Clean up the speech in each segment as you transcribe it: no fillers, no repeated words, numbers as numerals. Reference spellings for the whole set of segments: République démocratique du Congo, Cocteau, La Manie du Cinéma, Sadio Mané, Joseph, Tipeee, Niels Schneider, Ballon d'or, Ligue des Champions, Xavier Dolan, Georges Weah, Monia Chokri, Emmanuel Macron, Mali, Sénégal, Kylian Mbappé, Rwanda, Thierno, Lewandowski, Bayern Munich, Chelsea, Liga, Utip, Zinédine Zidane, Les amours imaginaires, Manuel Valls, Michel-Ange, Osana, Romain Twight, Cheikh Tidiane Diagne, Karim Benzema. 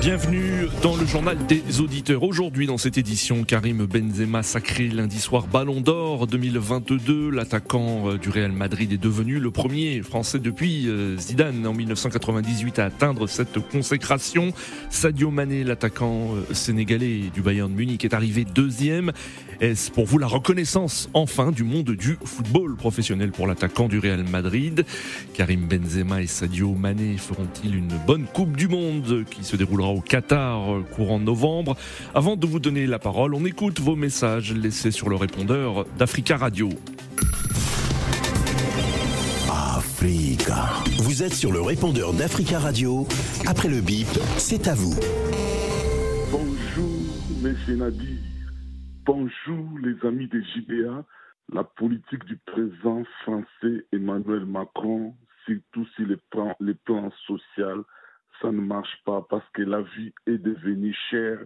Bienvenue dans le journal des auditeurs. Aujourd'hui dans cette édition, Karim Benzema sacré lundi soir Ballon d'or 2022. L'attaquant du Real Madrid est devenu le premier français depuis Zidane en 1998 à atteindre cette consécration. Sadio Mané, l'attaquant sénégalais du Bayern Munich, est arrivé deuxième. Est-ce pour vous la reconnaissance enfin du monde du football professionnel pour l'attaquant du Real Madrid? Karim Benzema et Sadio Mané feront-ils une bonne Coupe du Monde qui se déroulera au Qatar courant novembre? Avant de vous donner la parole, on écoute vos messages laissés sur le répondeur d'Africa Radio. Africa. Vous êtes sur le répondeur d'Africa Radio. Après le bip, c'est à vous. Bonjour, monsieur Nadir. Bonjour, les amis des JDA. La politique du président français Emmanuel Macron, surtout sur les plans sociaux, ça ne marche pas parce que la vie est devenue chère.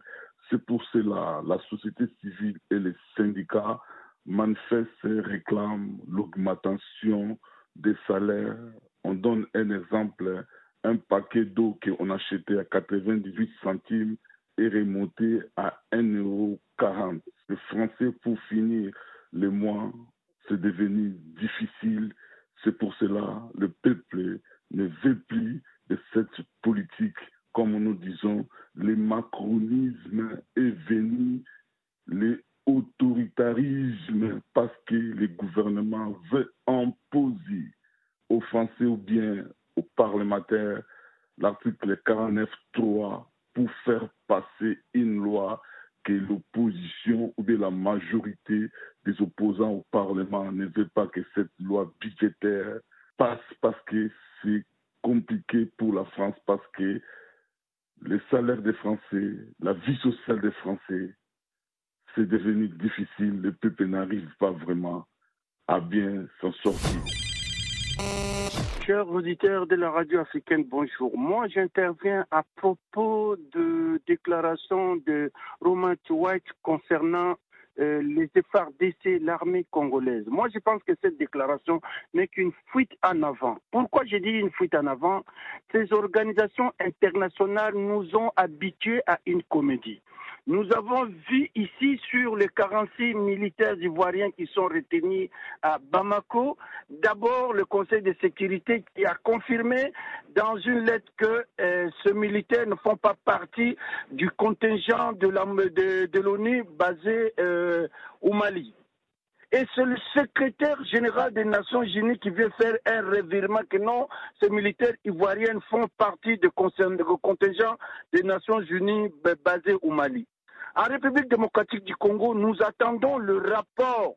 C'est pour cela la société civile et les syndicats manifestent et réclament l'augmentation des salaires. On donne un exemple, un paquet d'eau qu'on achetait à 98 centimes est remonté à 1,40 €. Le français, pour finir le mois, c'est devenu difficile. C'est pour cela le peuple ne veut plus de cette politique, comme nous disons, le macronisme est venu, l'autoritarisme, parce que le gouvernement veut imposer aux Français ou bien aux parlementaires l'article 49.3 pour faire passer une loi que l'opposition ou bien la majorité des opposants au Parlement ne veut pas que cette loi budgétaire passe parce que c'est compliqué pour la France parce que les salaires des Français, la vie sociale des Français, c'est devenu difficile. Le peuple n'arrive pas vraiment à bien s'en sortir. Chers auditeurs de la radio africaine, bonjour. Moi, j'interviens à propos de déclarations de Romain Twight concernant les efforts d'essai l'armée congolaise. Moi, je pense que cette déclaration n'est qu'une fuite en avant. Pourquoi je dis une fuite en avant ? Ces organisations internationales nous ont habitués à une comédie. Nous avons vu ici sur les 46 militaires ivoiriens qui sont retenus à Bamako, d'abord le Conseil de sécurité qui a confirmé dans une lettre que ces militaires ne font pas partie du contingent de l'ONU basé au Mali. Et c'est le secrétaire général des Nations Unies qui veut faire un revirement que non, ces militaires ivoiriens font partie du contingent des Nations Unies basé au Mali. En République démocratique du Congo, nous attendons le rapport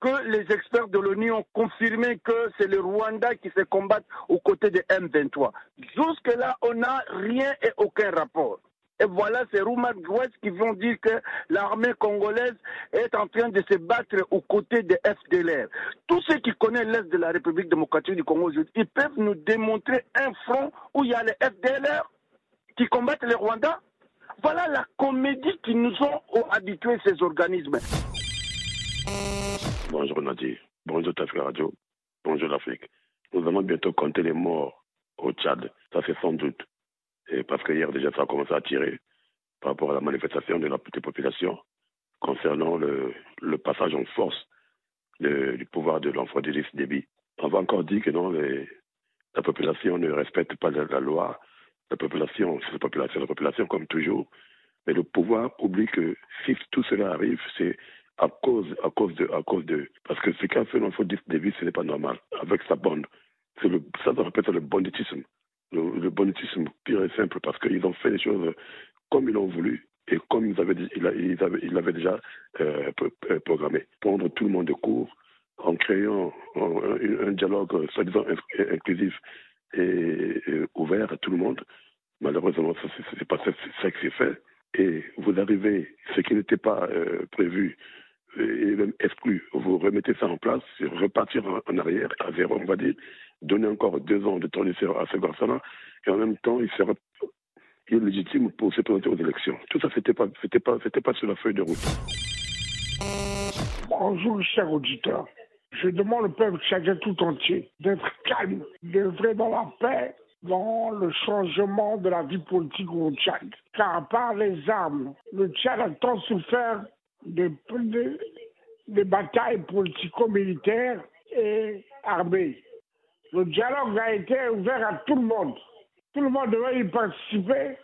que les experts de l'ONU ont confirmé que c'est le Rwanda qui se combat aux côtés des M23. Jusque-là, on n'a rien et aucun rapport. Et voilà ces rumeurs d'ouest qui vont dire que l'armée congolaise est en train de se battre aux côtés des FDLR. Tous ceux qui connaissent l'Est de la République démocratique du Congo, ils peuvent nous démontrer un front où il y a les FDLR qui combattent les Rwandais. Voilà la comédie qui nous ont habitués ces organismes. Bonjour Nadir, bonjour Africa Radio, bonjour l'Afrique. Nous allons bientôt compter les morts au Tchad, ça c'est sans doute. Et parce que hier déjà ça a commencé à tirer par rapport à la manifestation de la petite population concernant le passage en force du pouvoir de l'enfroidélis débit. On va encore dire que non, la population ne respecte pas la loi, la population comme toujours, mais le pouvoir oublie que si tout cela arrive, c'est à cause de parce que ce qu'a fait l'enfroidélis débit, ce n'est pas normal, avec sa bande. Ça rappelle le banditisme. Le banditisme pire et simple, parce qu'ils ont fait les choses comme ils l'ont voulu et comme ils l'avaient déjà programmé. Prendre tout le monde de court en créant un dialogue soi-disant inclusif et ouvert à tout le monde. Malheureusement, c'est pas ça qui s'est fait. Et vous arrivez, ce qui n'était pas prévu et même exclu, vous remettez ça en place, repartir en arrière à zéro, on va dire, donner encore 2 ans de tourner à ces personnes-là, et en même temps, il sera illégitime pour se présenter aux élections. Tout ça, c'était pas sur la feuille de route. Bonjour, chers auditeurs. Je demande au peuple tchadien tout entier d'être calme, d'œuvrer dans la paix, dans le changement de la vie politique au Tchad. Car à part les armes, le Tchad a tant souffert des batailles politico-militaires et armées. Le dialogue a été ouvert à tout le monde. Tout le monde devait y participer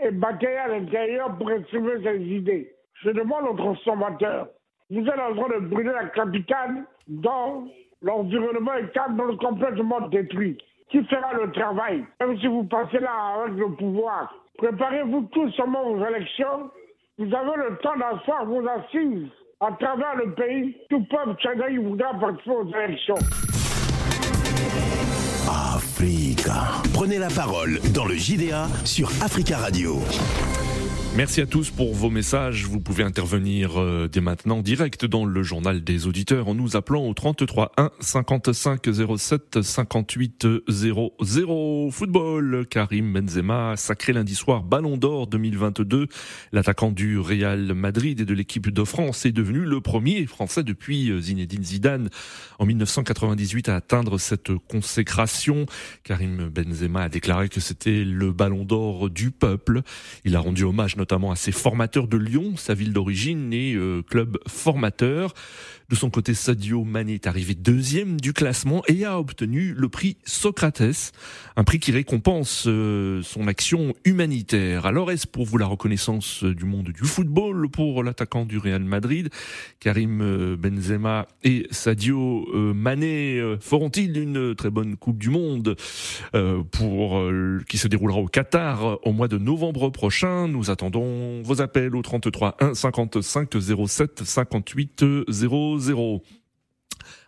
et batailler à l'intérieur pour exprimer ses idées. Je demande aux transformateurs, vous êtes en train de brûler la capitale dont l'environnement est complètement détruit. Qui fera le travail? Même si vous passez là avec le pouvoir, préparez-vous tous seulement aux élections. Vous avez le temps d'asseoir vos assises à travers le pays. Tout peuple tchadien voudra participer aux élections. Africa. Prenez la parole dans le JDA sur Africa Radio. Merci à tous pour vos messages. Vous pouvez intervenir dès maintenant direct dans le journal des auditeurs en nous appelant au 33 1 55 07 58 00. Football, Karim Benzema, sacré lundi soir, Ballon d'or 2022. L'attaquant du Real Madrid et de l'équipe de France est devenu le premier français depuis Zinédine Zidane en 1998 à atteindre cette consécration. Karim Benzema a déclaré que c'était le Ballon d'or du peuple. Il a rendu hommage notamment à ses formateurs de Lyon, sa ville d'origine et club formateur. De son côté, Sadio Mané est arrivé deuxième du classement et a obtenu le prix Socrates, un prix qui récompense son action humanitaire. Alors est-ce pour vous la reconnaissance du monde du football pour l'attaquant du Real Madrid? Karim Benzema et Sadio Mané feront-ils une très bonne Coupe du Monde qui se déroulera au Qatar au mois de novembre prochain? Nous attendons vos appels au 33 1 55 07 58 00.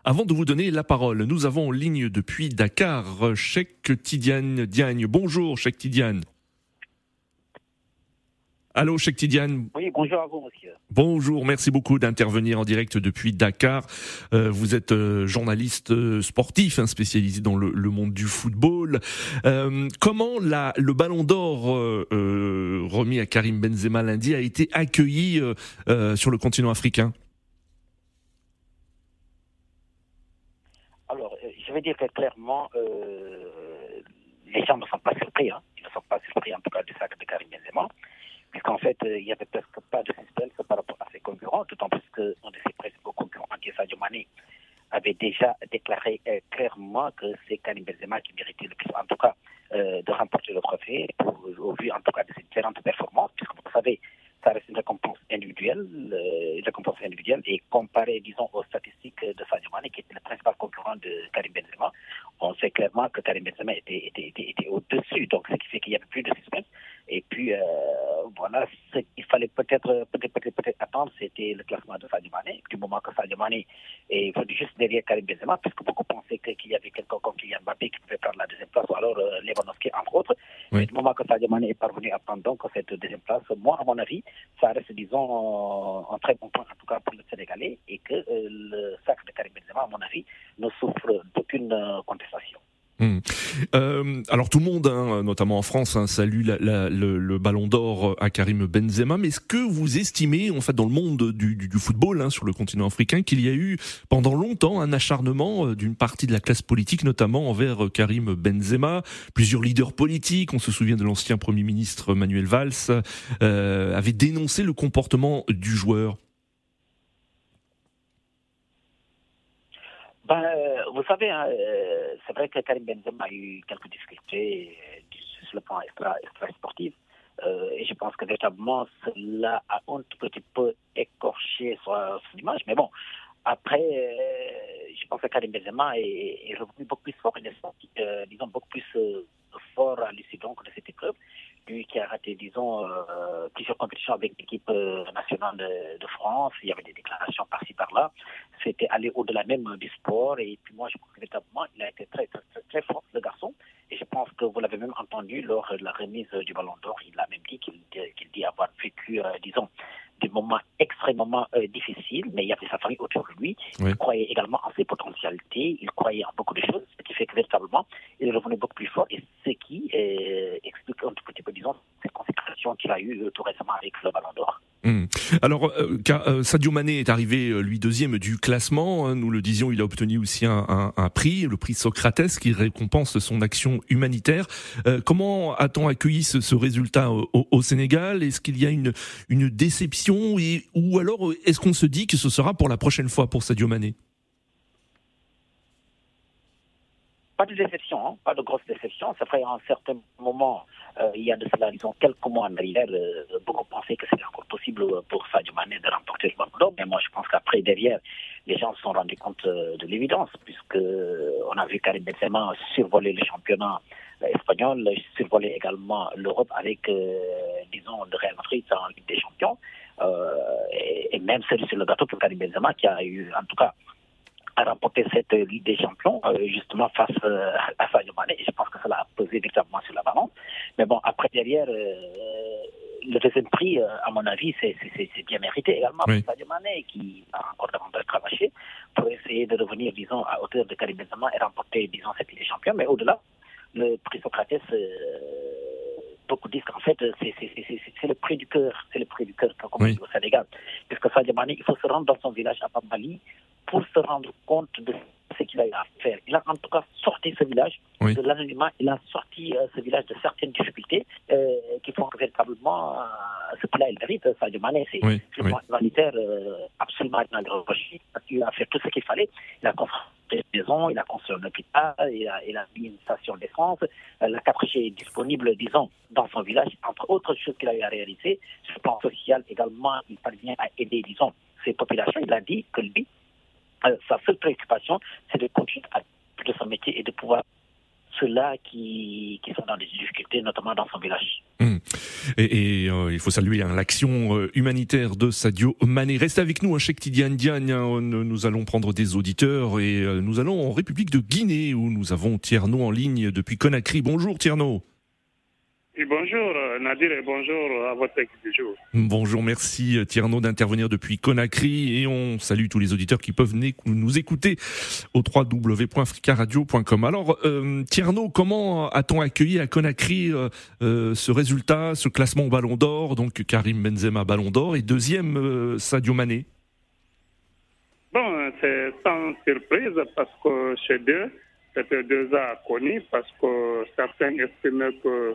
Avant de vous donner la parole, nous avons en ligne depuis Dakar Cheikh Tidiane Diagne. Bonjour Cheikh Tidiane. Allô Cheikh Tidiane. Oui, bonjour à vous monsieur. Bonjour, merci beaucoup d'intervenir en direct depuis Dakar. Vous êtes journaliste sportif, spécialisé dans le monde du football. Comment le Ballon d'or remis à Karim Benzema lundi a été accueilli sur le continent africain? Alors, je veux dire que clairement, les gens ne sont pas surpris. Ils ne sont pas surpris en tout cas du sac de Karim Benzema, puisqu'en fait, il n'y avait presque pas de suspense par rapport à ses concurrents, d'autant plus qu'un de ses principaux concurrents, qui est Sadio Mané, avait déjà déclaré clairement que c'est Karim Benzema qui méritait le plus, en tout cas, de remporter le trophée, au vu en tout cas de ses différentes performances, puisque vous savez, ça reste une récompense individuelle, et comparée, disons, aux statistiques de Sadio Mané, qui était le principal concurrent de Karim Benzema, on sait clairement que Karim Benzema était au-dessus, donc ce qui fait qu'il n'y avait plus de suspense. Et puis, voilà, ce qu'il fallait peut-être attendre, c'était le classement de Sadio Mané, du moment que Sadio Mané est venu juste derrière Karim Benzema, puisque beaucoup pensaient qu'il y avait quelqu'un comme Kylian Mbappé qui pouvait prendre la deuxième place, ou alors Lewandowski, entre autres. Oui. Mais du moment que Sadio Mané est parvenu à prendre donc cette deuxième place, moi, à mon avis, ça reste, disons, un très bon point, en tout cas pour le Sénégalais, et que le sac de Karim Benzema, à mon avis, ne souffre d'aucune contestation. Alors tout le monde, notamment en France, salue le Ballon d'or à Karim Benzema, mais est-ce que vous estimez, en fait, dans le monde du football, sur le continent africain, qu'il y a eu pendant longtemps un acharnement d'une partie de la classe politique, notamment envers Karim Benzema? Plusieurs leaders politiques, on se souvient de l'ancien Premier ministre Manuel Valls, avaient dénoncé le comportement du joueur. Vous savez, c'est vrai que Karim Benzema a eu quelques difficultés sur le plan extra-sportif. Et je pense que véritablement, cela a un tout petit peu écorché son image. Mais bon, après, je pense que Karim Benzema est revenu beaucoup plus fort, disons beaucoup plus fort à l'issue donc de cette épreuve. Lui qui a raté, disons, plusieurs compétitions avec l'équipe nationale de France, il y avait des déclarations par-ci par-là, c'était aller au-delà même du sport, et puis moi je pense que véritablement il a été très très très, très fort le garçon, et je pense que vous l'avez même entendu lors de la remise du Ballon d'or, il a même dit qu'il dit avoir vécu, disons, des moments extrêmement difficiles, mais il y avait sa famille autour de lui, oui. Il croyait également en ses potentialités, il croyait en beaucoup de choses, ce qui fait que véritablement, il est revenu beaucoup plus fort, et ce qui explique un tout petit peu, disons, cette consécration qu'il a eue tout récemment avec le Ballon d'or. Alors, Sadio Mané est arrivé, lui, deuxième du classement. Nous le disions, il a obtenu aussi un prix, le prix Socrates, qui récompense son action humanitaire. Comment a-t-on accueilli ce résultat au Sénégal? Est-ce qu'il y a une déception ou alors est-ce qu'on se dit que ce sera pour la prochaine fois pour Sadio Mané? Pas de déception, hein, pas de grosse déception. C'est vrai, à un certain moment, il y a de cela, disons, quelques mois en arrière, beaucoup pensaient que c'était encore possible pour Sadio Mané de remporter le Ballon d'or. Mais moi, je pense qu'après, derrière, les gens se sont rendus compte de l'évidence, puisqu'on a vu Karim Benzema survoler le championnat espagnol, survoler également l'Europe avec, disons, le Real Madrid en Ligue des Champions, et même celle sur le gâteau pour Karim Benzema, qui a eu, en tout cas, à remporter cette Ligue des Champions, justement face à Sadio Mané. Je pense que cela a pesé véritablement sur la balance. Mais bon, après, derrière, le deuxième prix, à mon avis, c'est bien mérité également pour Sadio Mané, qui a encore davantage travaillé pour essayer de revenir, disons, à hauteur de Karim Benzema et remporter, disons, cette Ligue des Champions. Mais au-delà, le prix Socrates, beaucoup disent qu'en fait, c'est le prix du cœur. C'est le prix du cœur, comme on dit au Sénégal. Puisque Sadio Mané, il faut se rendre dans son village à Mali, pour se rendre compte de ce qu'il a eu à faire. Il a en tout cas sorti ce village de l'anonymat, il a sorti ce village de certaines difficultés qui font que véritablement ce plat il mérite. Sadio Mané, c'est le point humanitaire absolument inagrégé. Il a fait tout ce qu'il fallait. Il a construit une maison, il a construit un hôpital, il a mis une station d'essence. La 4G est disponible, disons, dans son village. Entre autres choses qu'il a eu à réaliser, sur le plan social également, il parvient à aider, disons, ces populations. Il a dit que lui, sa seule préoccupation, c'est de continuer à faire de son métier et de pouvoir ceux-là qui sont dans des difficultés, notamment dans son village. Et il faut saluer l'action humanitaire de Sadio Mané. Reste avec nous, Cheikh Tidiane Diagne. Nous allons prendre des auditeurs et nous allons en République de Guinée où nous avons Thierno en ligne depuis Conakry. Bonjour Thierno. Et bonjour Nadir et bonjour à votre équipe du jour. Bonjour, merci Thierno d'intervenir depuis Conakry et on salue tous les auditeurs qui peuvent nous écouter au www.africaradio.com. Alors Thierno, comment a-t-on accueilli à Conakry ce résultat, ce classement au Ballon d'or, donc Karim Benzema Ballon d'or et deuxième Sadio Mané? Bon, c'est sans surprise parce que chez deux, c'était déjà connu parce que certains estimaient que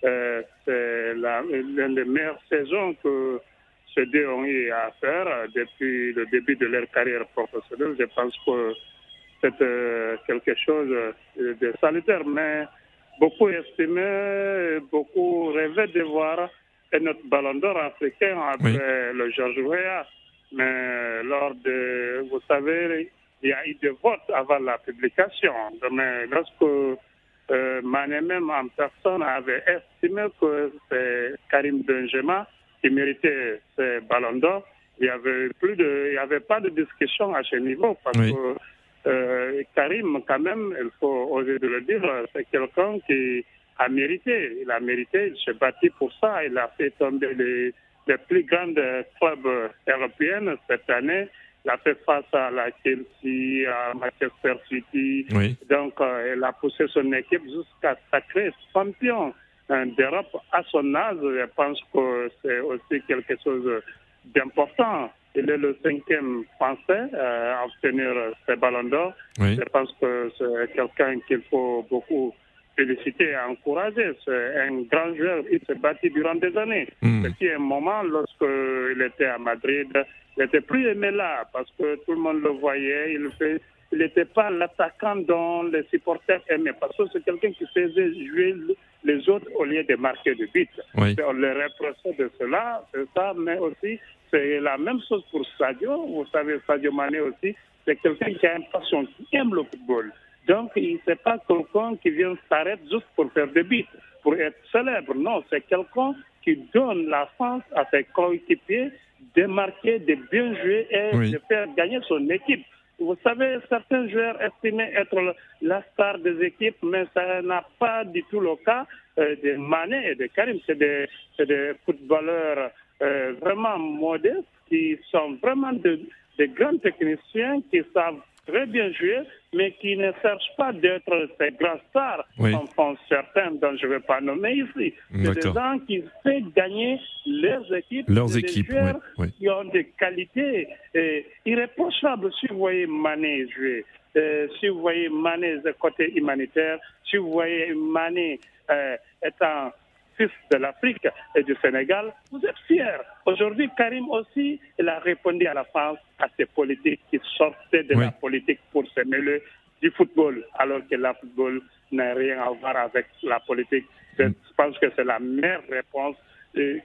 c'est l'une des meilleures saisons que ces deux ont eu à faire depuis le début de leur carrière professionnelle. Je pense que c'est quelque chose de salutaire, mais beaucoup estimaient, beaucoup rêvaient de voir notre Ballon d'or africain après le Georges Weah. Mais vous savez, il y a eu des votes avant la publication. Mais lorsque Mané même en personne avait estimé que c'est Karim Benzema qui méritait ce Ballon d'or. Il n'y avait pas de discussion à ce niveau parce que Karim, quand même, il faut oser de le dire, c'est quelqu'un qui a mérité. Il a mérité, il s'est battu pour ça. Il a fait tomber les plus grands clubs européens cette année. Elle a fait face à la Chelsea, à Manchester City. Donc, elle a poussé son équipe jusqu'à sacrer champion d'Europe à son âge. Je pense que c'est aussi quelque chose d'important. Il est le 5e Français à obtenir ce Ballon d'or. Je pense que c'est quelqu'un qu'il faut beaucoup féliciter et encourager. C'est un grand joueur. Il s'est battu durant des années. C'était un moment lorsqu'il était à Madrid. Il n'était plus aimé là parce que tout le monde le voyait. Il n'était pas l'attaquant dont les supporters aimaient parce que c'est quelqu'un qui faisait jouer les autres au lieu de marquer du but. On le reprochait de cela, c'est ça, mais aussi c'est la même chose pour Sadio. Vous savez, Sadio Mané aussi, c'est quelqu'un qui a une passion, qui aime le football. Donc, c'est pas quelqu'un qui vient s'arrêter juste pour faire des buts, pour être célèbre. Non, c'est quelqu'un qui donne la chance à ses coéquipiers de marquer, de bien jouer et de faire gagner son équipe. Vous savez, certains joueurs estimaient être la star des équipes, mais ça n'a pas du tout le cas de Mané et de Karim. C'est des footballeurs vraiment modestes qui sont vraiment des grands techniciens qui savent très bien jouer, mais qui ne cherchent pas d'être ces grands stars, oui, comme font certains dont je ne vais pas nommer ici. C'est des gens qui font gagner leurs équipes, des joueurs, oui, qui ont des qualités irréprochables. Si vous voyez Mané jouer, si vous voyez Mané de côté humanitaire, si vous voyez Mané étant fils de l'Afrique et du Sénégal, vous êtes fiers. Aujourd'hui, Karim aussi, il a répondu à la France, à ses politiques qui sortaient de, oui, la politique pour se mêler du football, alors que le football n'a rien à voir avec la politique. Je pense que c'est la meilleure réponse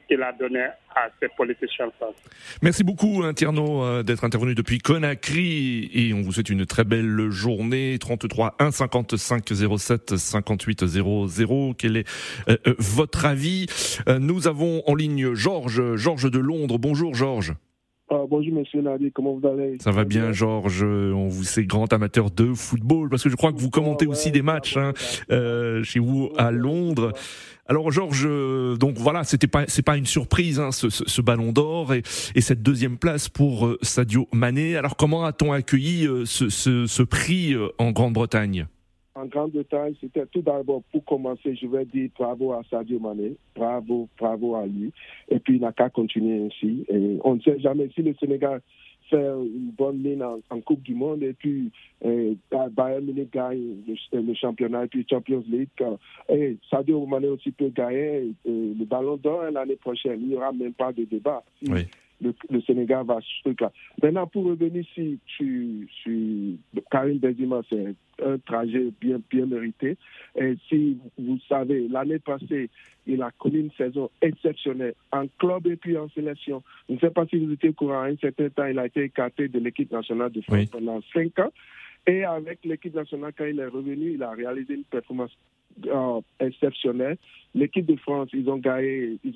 qu'il a donnée à ces politiciens français. Merci beaucoup, Thierno, d'être intervenu depuis Conakry, et on vous souhaite une très belle journée. 33 1 55 07 58 00. Quel est votre avis? Nous avons en ligne Georges de Londres. Bonjour, Georges. Bonjour, monsieur Nadir, comment vous allez? Ça va bien, Georges. On vous sait grand amateur de football, parce que je crois que vous commentez aussi des matchs chez vous à Londres. Alors, Georges, donc voilà, c'est pas une surprise, ce Ballon d'or et cette deuxième place pour Sadio Mané. Alors, comment a-t-on accueilli ce prix en Grande-Bretagne? En Grande-Bretagne, c'était tout d'abord, pour commencer, je vais dire bravo à Sadio Mané, bravo à lui. Et puis, il n'a qu'à continuer ainsi. Et on ne sait jamais si le Sénégal fait une bonne ligne en Coupe du Monde. Et puis, Bayern Munich gagne le championnat, et puis Champions League. Et Sadio Mané aussi peut gagner le Ballon d'or l'année prochaine. Il n'y aura même pas de débat. Oui. Le Sénégal va sur ce truc-là. Maintenant, pour revenir sur Karim Benzema, c'est un trajet bien mérité. Et si vous savez, l'année passée, il a connu une saison exceptionnelle en club et puis en sélection. Je ne sais pas si vous étiez au courant, à un certain temps, il a été écarté de l'équipe nationale de France, oui, pendant 5 ans. Et avec l'équipe nationale, quand il est revenu, il a réalisé une performance exceptionnelle. L'équipe de France, ils ont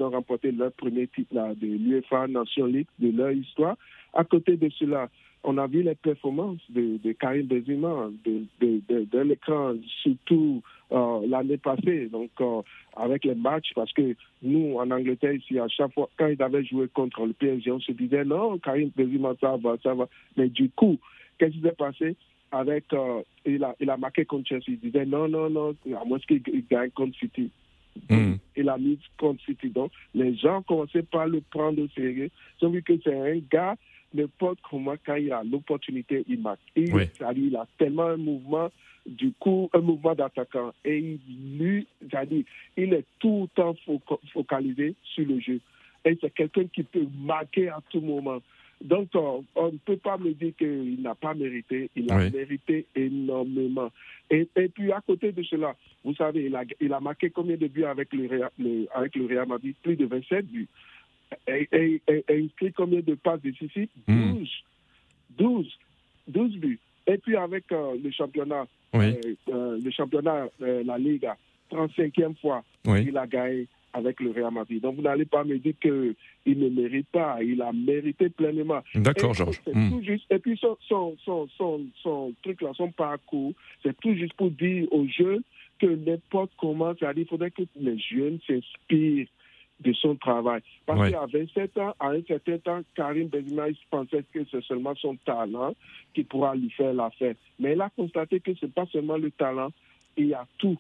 remporté leur premier titre de l'UEFA Nations League de leur histoire. À côté de cela, on a vu les performances de Karim Benzema de l'écran, surtout l'année passée, donc avec les matchs, parce que nous, en Angleterre, ici, à chaque fois, quand ils avaient joué contre le PSG, on se disait non, Karim Benzema, ça va. Mais du coup, qu'est-ce qui s'est passé? Avec, il a marqué contre Chelsea. Il disait non, à moins qu'il gagne contre City. Il a mis contre City. Donc, les gens commençaient par le prendre au sérieux. Sauf que c'est un gars, n'importe comment, quand il a l'opportunité, il marque. Et oui, il a tellement un mouvement, du coup, un mouvement d'attaquant. Et lui, il est tout le temps focalisé sur le jeu. Et c'est quelqu'un qui peut marquer à tout moment. Donc, on ne peut pas me dire qu'il n'a pas mérité. Il a, oui, mérité énormément. Et puis, à côté de cela, vous savez, il a marqué combien de buts avec le Real Madrid? Plus de 27 buts. Et inscrit combien de passes décisives? 12 buts. Et puis, avec le championnat, oui, la Liga, 35e fois, oui, il a gagné avec le Real Madrid. Donc, vous n'allez pas me dire qu'il ne mérite pas. Il a mérité pleinement. D'accord, Georges. C'est tout juste. Et puis, son truc-là, son parcours, c'est tout juste pour dire aux jeunes que n'importe comment, c'est-à-dire qu'il faudrait que les jeunes s'inspirent de son travail. Parce, ouais, qu'à 27 ans, à un certain temps, Karim Benzema, il pensait que c'est seulement son talent qui pourra lui faire l'affaire. Mais il a constaté que ce n'est pas seulement le talent, il y a tout.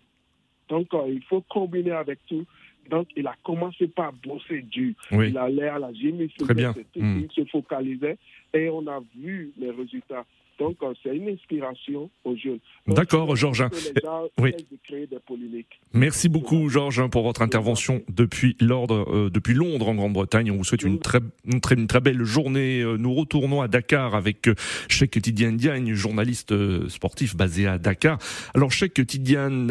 Donc, il faut combiner avec tout. Donc, il a commencé par bosser dur. Oui. Il allait à la gym, il se focalisait et on a vu les résultats. Donc, c'est une inspiration aux jeunes. Donc, d'accord, Georges. Oui. Merci beaucoup, Georges, pour votre intervention depuis Londres, en Grande-Bretagne. On vous souhaite une très belle journée. Nous retournons à Dakar avec Cheikh Tidiane Diagne, journaliste sportif basé à Dakar. Alors, Cheikh Tidiane,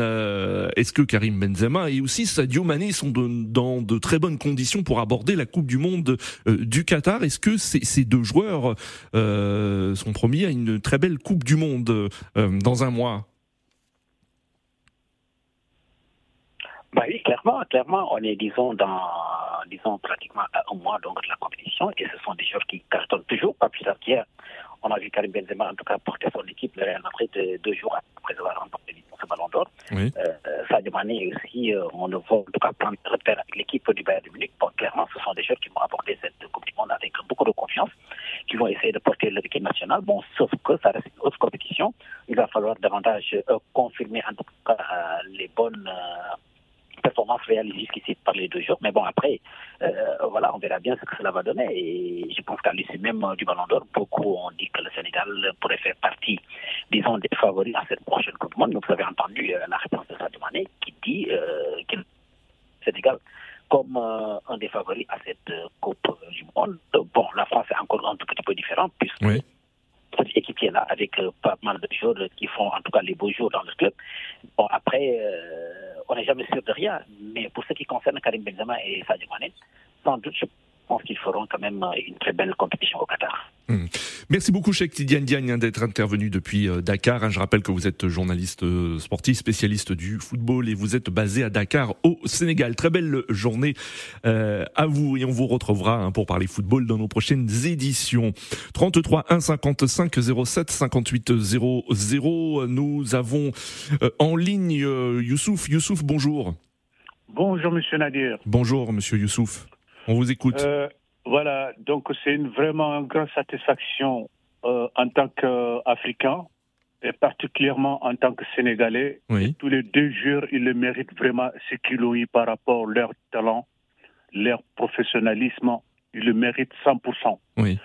est-ce que Karim Benzema et aussi Sadio Mané sont dans de très bonnes conditions pour aborder la Coupe du Monde du Qatar? Est-ce que ces deux joueurs sont promis à une très belle Coupe du Monde dans un mois? Bah oui, clairement, on est pratiquement à un mois donc de la compétition et ce sont des joueurs qui cartonnent toujours. Pas plus tard qu'hier, On a vu Karim Benzema, en tout cas, porter son équipe, le Real Madrid, 2 jours après avoir remporté ce Ballon d'or. Oui. Sadio Mané aussi, on le voit en tout cas prendre repère avec l'équipe du Bayern Munich. Bon, clairement, ce sont des joueurs qui vont apporter cette Coupe du Monde avec beaucoup de confiance, qui vont essayer de porter leur équipe nationale. Bon, sauf que ça reste une haute compétition. Il va falloir davantage confirmer en tout cas les bonnes performances réalisées jusqu'ici par les 2 jours. Mais bon, après, voilà, on verra bien ce que cela va donner. Et je pense qu'à l'issue même du Ballon d'or, beaucoup ont dit que le Sénégal pourrait faire partie, disons, des favoris à cette prochaine Coupe du Monde. Donc, vous avez entendu la réponse de Sadio Mané qui dit que le Sénégal comme un des favoris à cette Coupe du Monde. Bon, la France est encore un tout petit peu différente puisque cette équipe est là avec pas mal de joueurs qui font en tout cas les beaux jours dans le club. Bon, après, on n'est jamais sûr de rien, mais pour ce qui concerne Karim Benzema et Sadio Mané, sans doute, je pense qu'ils feront quand même une très belle compétition au Qatar. Mmh. Merci beaucoup Cheikh Tidiane Diagne d'être intervenu depuis Dakar. Je rappelle que vous êtes journaliste sportif, spécialiste du football et vous êtes basé à Dakar au Sénégal. Très belle journée à vous et on vous retrouvera pour parler football dans nos prochaines éditions. 33 1 55 07 58 00. Nous avons en ligne Youssouf. Youssouf, bonjour. Bonjour monsieur Nadir. Bonjour monsieur Youssouf. On vous écoute. Voilà, donc c'est vraiment une grande satisfaction en tant qu'Africain et particulièrement en tant que Sénégalais. Oui. Tous les 2 jours, ils le méritent vraiment ce qu'ils ont eu par rapport à leur talent, leur professionnalisme. Ils le méritent 100%. Oui.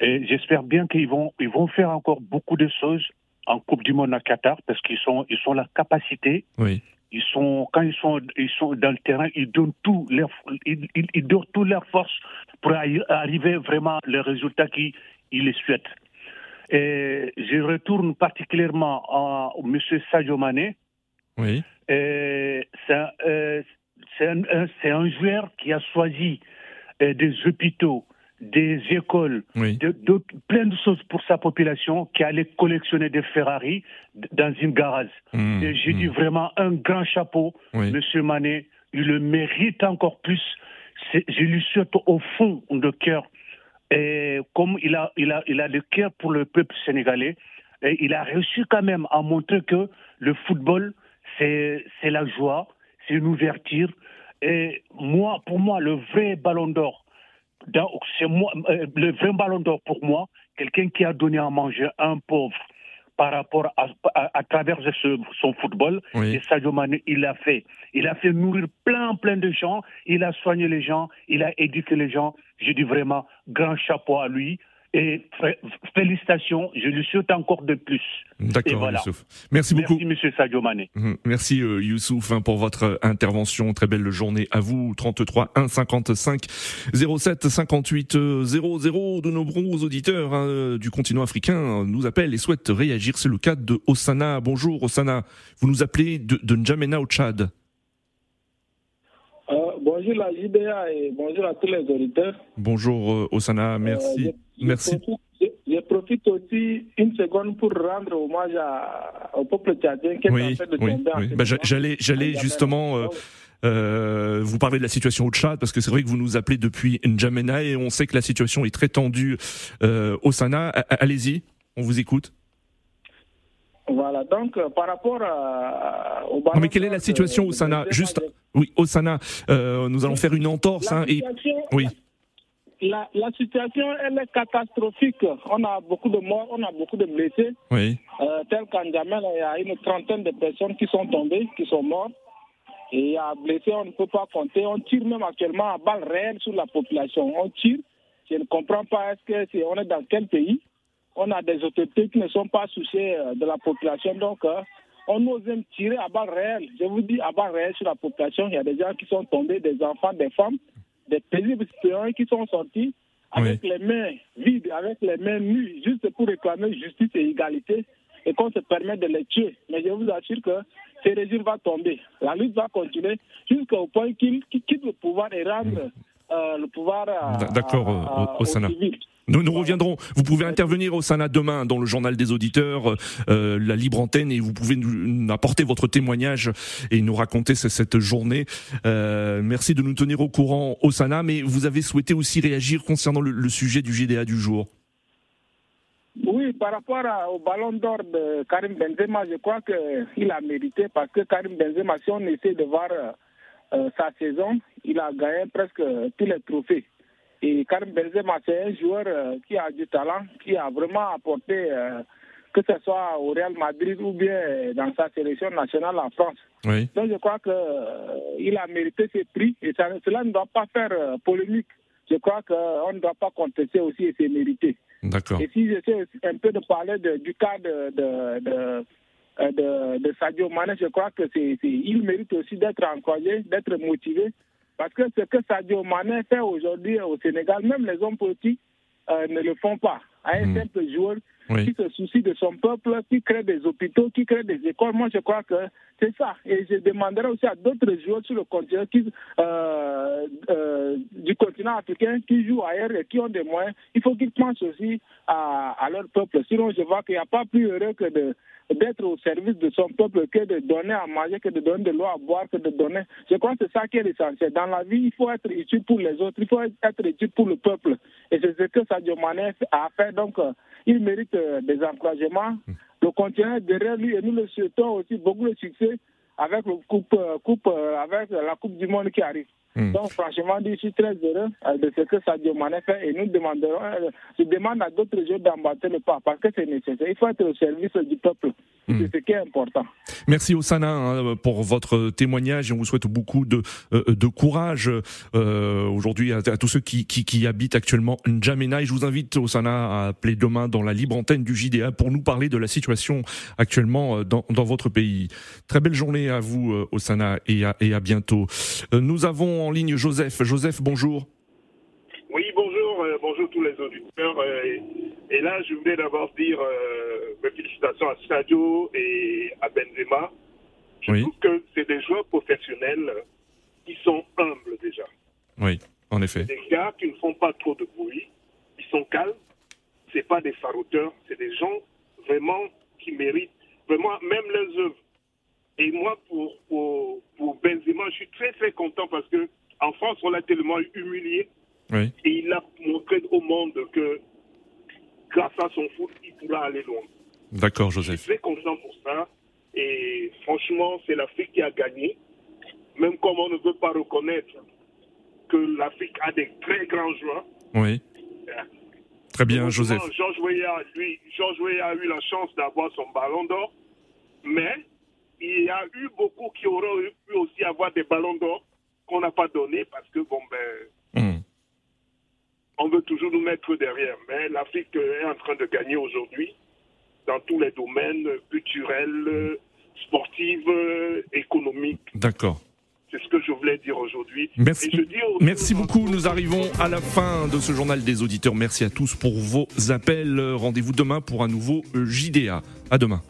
Et j'espère bien qu'ils vont faire encore beaucoup de choses en Coupe du Monde à Qatar parce qu'ils ont la capacité. Oui. Quand ils sont dans le terrain, ils donnent toute leur force pour arriver vraiment les résultats qu'ils souhaitent. Et je retourne particulièrement à M. Sadio Mané. Oui. C'est un joueur qui a choisi des hôpitaux, des écoles, oui, de plein de choses pour sa population qui allait collectionner des Ferrari dans une garage. Et j'ai dit vraiment un grand chapeau, oui, monsieur Mané, il le mérite encore plus. Je lui souhaite au fond de cœur, et comme il a le cœur pour le peuple sénégalais, et il a réussi quand même à montrer que le football, c'est la joie, c'est une ouverture. Et pour moi, le vrai Ballon d'or, le vrai Ballon d'or pour moi, quelqu'un qui a donné à manger à un pauvre par rapport à travers son football, oui, et Sadio Mané, il l'a fait. Il a fait nourrir plein de gens, il a soigné les gens, il a éduqué les gens. Je dis vraiment grand chapeau à lui. Et félicitations, je lui souhaite encore de plus. D'accord, voilà. Youssouf. Merci beaucoup. Merci, monsieur Sadio Mané. Merci, Youssouf, pour votre intervention. Très belle journée à vous. 33 1 55 07 58 00. De nombreux auditeurs du continent africain nous appellent et souhaitent réagir. C'est le cas de Osana. Bonjour, Osana. Vous nous appelez de N'Djamena au Tchad. Bonjour la JDA et bonjour à tous les auditeurs. Bonjour Osana, merci. Je profite aussi une seconde pour rendre hommage au peuple tchadien qui est en train de tomber. Oui. Bah, j'allais justement vous parler de la situation au Tchad parce que c'est vrai que vous nous appelez depuis N'Djamena et on sait que la situation est très tendue. Osana, allez-y, on vous écoute. Voilà, donc par rapport au Ballon d'or... Mais quelle est la situation, Osana? Juste, oui, Osana, nous allons faire une entorse. Oui. La situation, elle est catastrophique. On a beaucoup de morts, on a beaucoup de blessés. Oui. Tel qu'en N'Djamena, il y a une trentaine de personnes qui sont tombées, qui sont mortes. Et il y a blessés, on ne peut pas compter. On tire même actuellement à balles réelles sur la population. On tire. Je ne comprends pas, on est dans quel pays? On a des autorités qui ne sont pas souciées de la population. Donc, on ose même tirer à balles réelles. Je vous dis, à balles réelles sur la population, il y a des gens qui sont tombés, des enfants, des femmes, des paisibles citoyens qui sont sortis avec les mains vides, avec les mains nues, juste pour réclamer justice et égalité, et qu'on se permet de les tuer. Mais je vous assure que ces régimes vont tomber. La lutte va continuer jusqu'au point qu'ils quittent le pouvoir et rendre le pouvoir aux civils. Nous reviendrons. Vous pouvez intervenir, Osana, demain dans le journal des auditeurs, la libre antenne, et vous pouvez nous apporter votre témoignage et nous raconter cette journée. Merci de nous tenir au courant, Osana, mais vous avez souhaité aussi réagir concernant le sujet du GDA du jour. Oui, par rapport au ballon d'or de Karim Benzema, je crois qu'il a mérité parce que Karim Benzema, si on essaie de voir sa saison, il a gagné presque tous les trophées. Et Karim Benzema, c'est un joueur qui a du talent, qui a vraiment apporté, que ce soit au Real Madrid ou bien dans sa sélection nationale en France. Oui. Donc je crois qu'il a mérité ses prix et ça, cela ne doit pas faire polémique. Je crois qu'on ne doit pas contester aussi ses mérités. D'accord. Et si j'essaie un peu de parler du cas de Sadio Mané, je crois que il mérite aussi d'être encouragé, d'être motivé. Parce que ce que Sadio Mané fait aujourd'hui au Sénégal, même les hommes politiques ne le font pas. À un simple joueur qui se soucie de son peuple, qui crée des hôpitaux, qui crée des écoles, moi je crois que c'est ça. Et je demanderai aussi à d'autres joueurs sur le continent du continent africain qui jouent ailleurs et qui ont des moyens. Il faut qu'ils pensent aussi à leur peuple. Sinon je vois qu'il n'y a pas plus heureux que d'être au service de son peuple, que de donner à manger, que de donner de l'eau à boire, que de donner... Je crois que c'est ça qui est l'essentiel. Dans la vie, il faut être utile pour les autres, il faut être utile pour le peuple. Et c'est ce que Sadio Mané a fait, donc il mérite des encouragements. Le continent est derrière lui et nous le souhaitons aussi beaucoup de succès avec avec la Coupe du Monde qui arrive. Donc franchement, je suis très heureux de ce que Sadio Mané fait et nous demanderons, je demande à d'autres joueurs d'emboîter le pas parce que c'est nécessaire. Il faut être au service du peuple, c'est ce qui est important. Merci Osana pour votre témoignage et on vous souhaite beaucoup de courage aujourd'hui à tous ceux qui habitent actuellement N'Djamena. Et je vous invite Osana à appeler demain dans la libre antenne du JDA pour nous parler de la situation actuellement dans votre pays. Très belle journée à vous Osana et à bientôt. Nous avons en ligne Joseph. Joseph, bonjour. Oui, bonjour. Bonjour tous les auditeurs. Et là, je voulais d'abord dire mes félicitations à Sadio et à Benzema. Je trouve que c'est des joueurs professionnels qui sont humbles déjà. Oui, en effet. C'est des gars qui ne font pas trop de bruit. Ils sont calmes. C'est pas des faroteurs. C'est des gens vraiment qui méritent vraiment même les œuvres. Et moi, pour Benzema, je suis très très content parce que en France, on l'a tellement humilié. Oui. Et il a montré au monde que grâce à son foot, il pourra aller loin. D'accord, Joseph. Je suis très content pour ça. Et franchement, c'est l'Afrique qui a gagné. Même comme on ne veut pas reconnaître que l'Afrique a des très grands joueurs. Oui. Très bien, Joseph. Georges Weah a eu la chance d'avoir son ballon d'or. Mais il y a eu beaucoup qui auraient pu aussi avoir des ballons d'or qu'on n'a pas donnés parce que, on veut toujours nous mettre derrière. Mais l'Afrique est en train de gagner aujourd'hui dans tous les domaines culturels, sportifs, économiques. D'accord. C'est ce que je voulais dire aujourd'hui. Merci, et je dis merci beaucoup. Nous arrivons à la fin de ce journal des auditeurs. Merci à tous pour vos appels. Rendez-vous demain pour un nouveau JDA. À demain.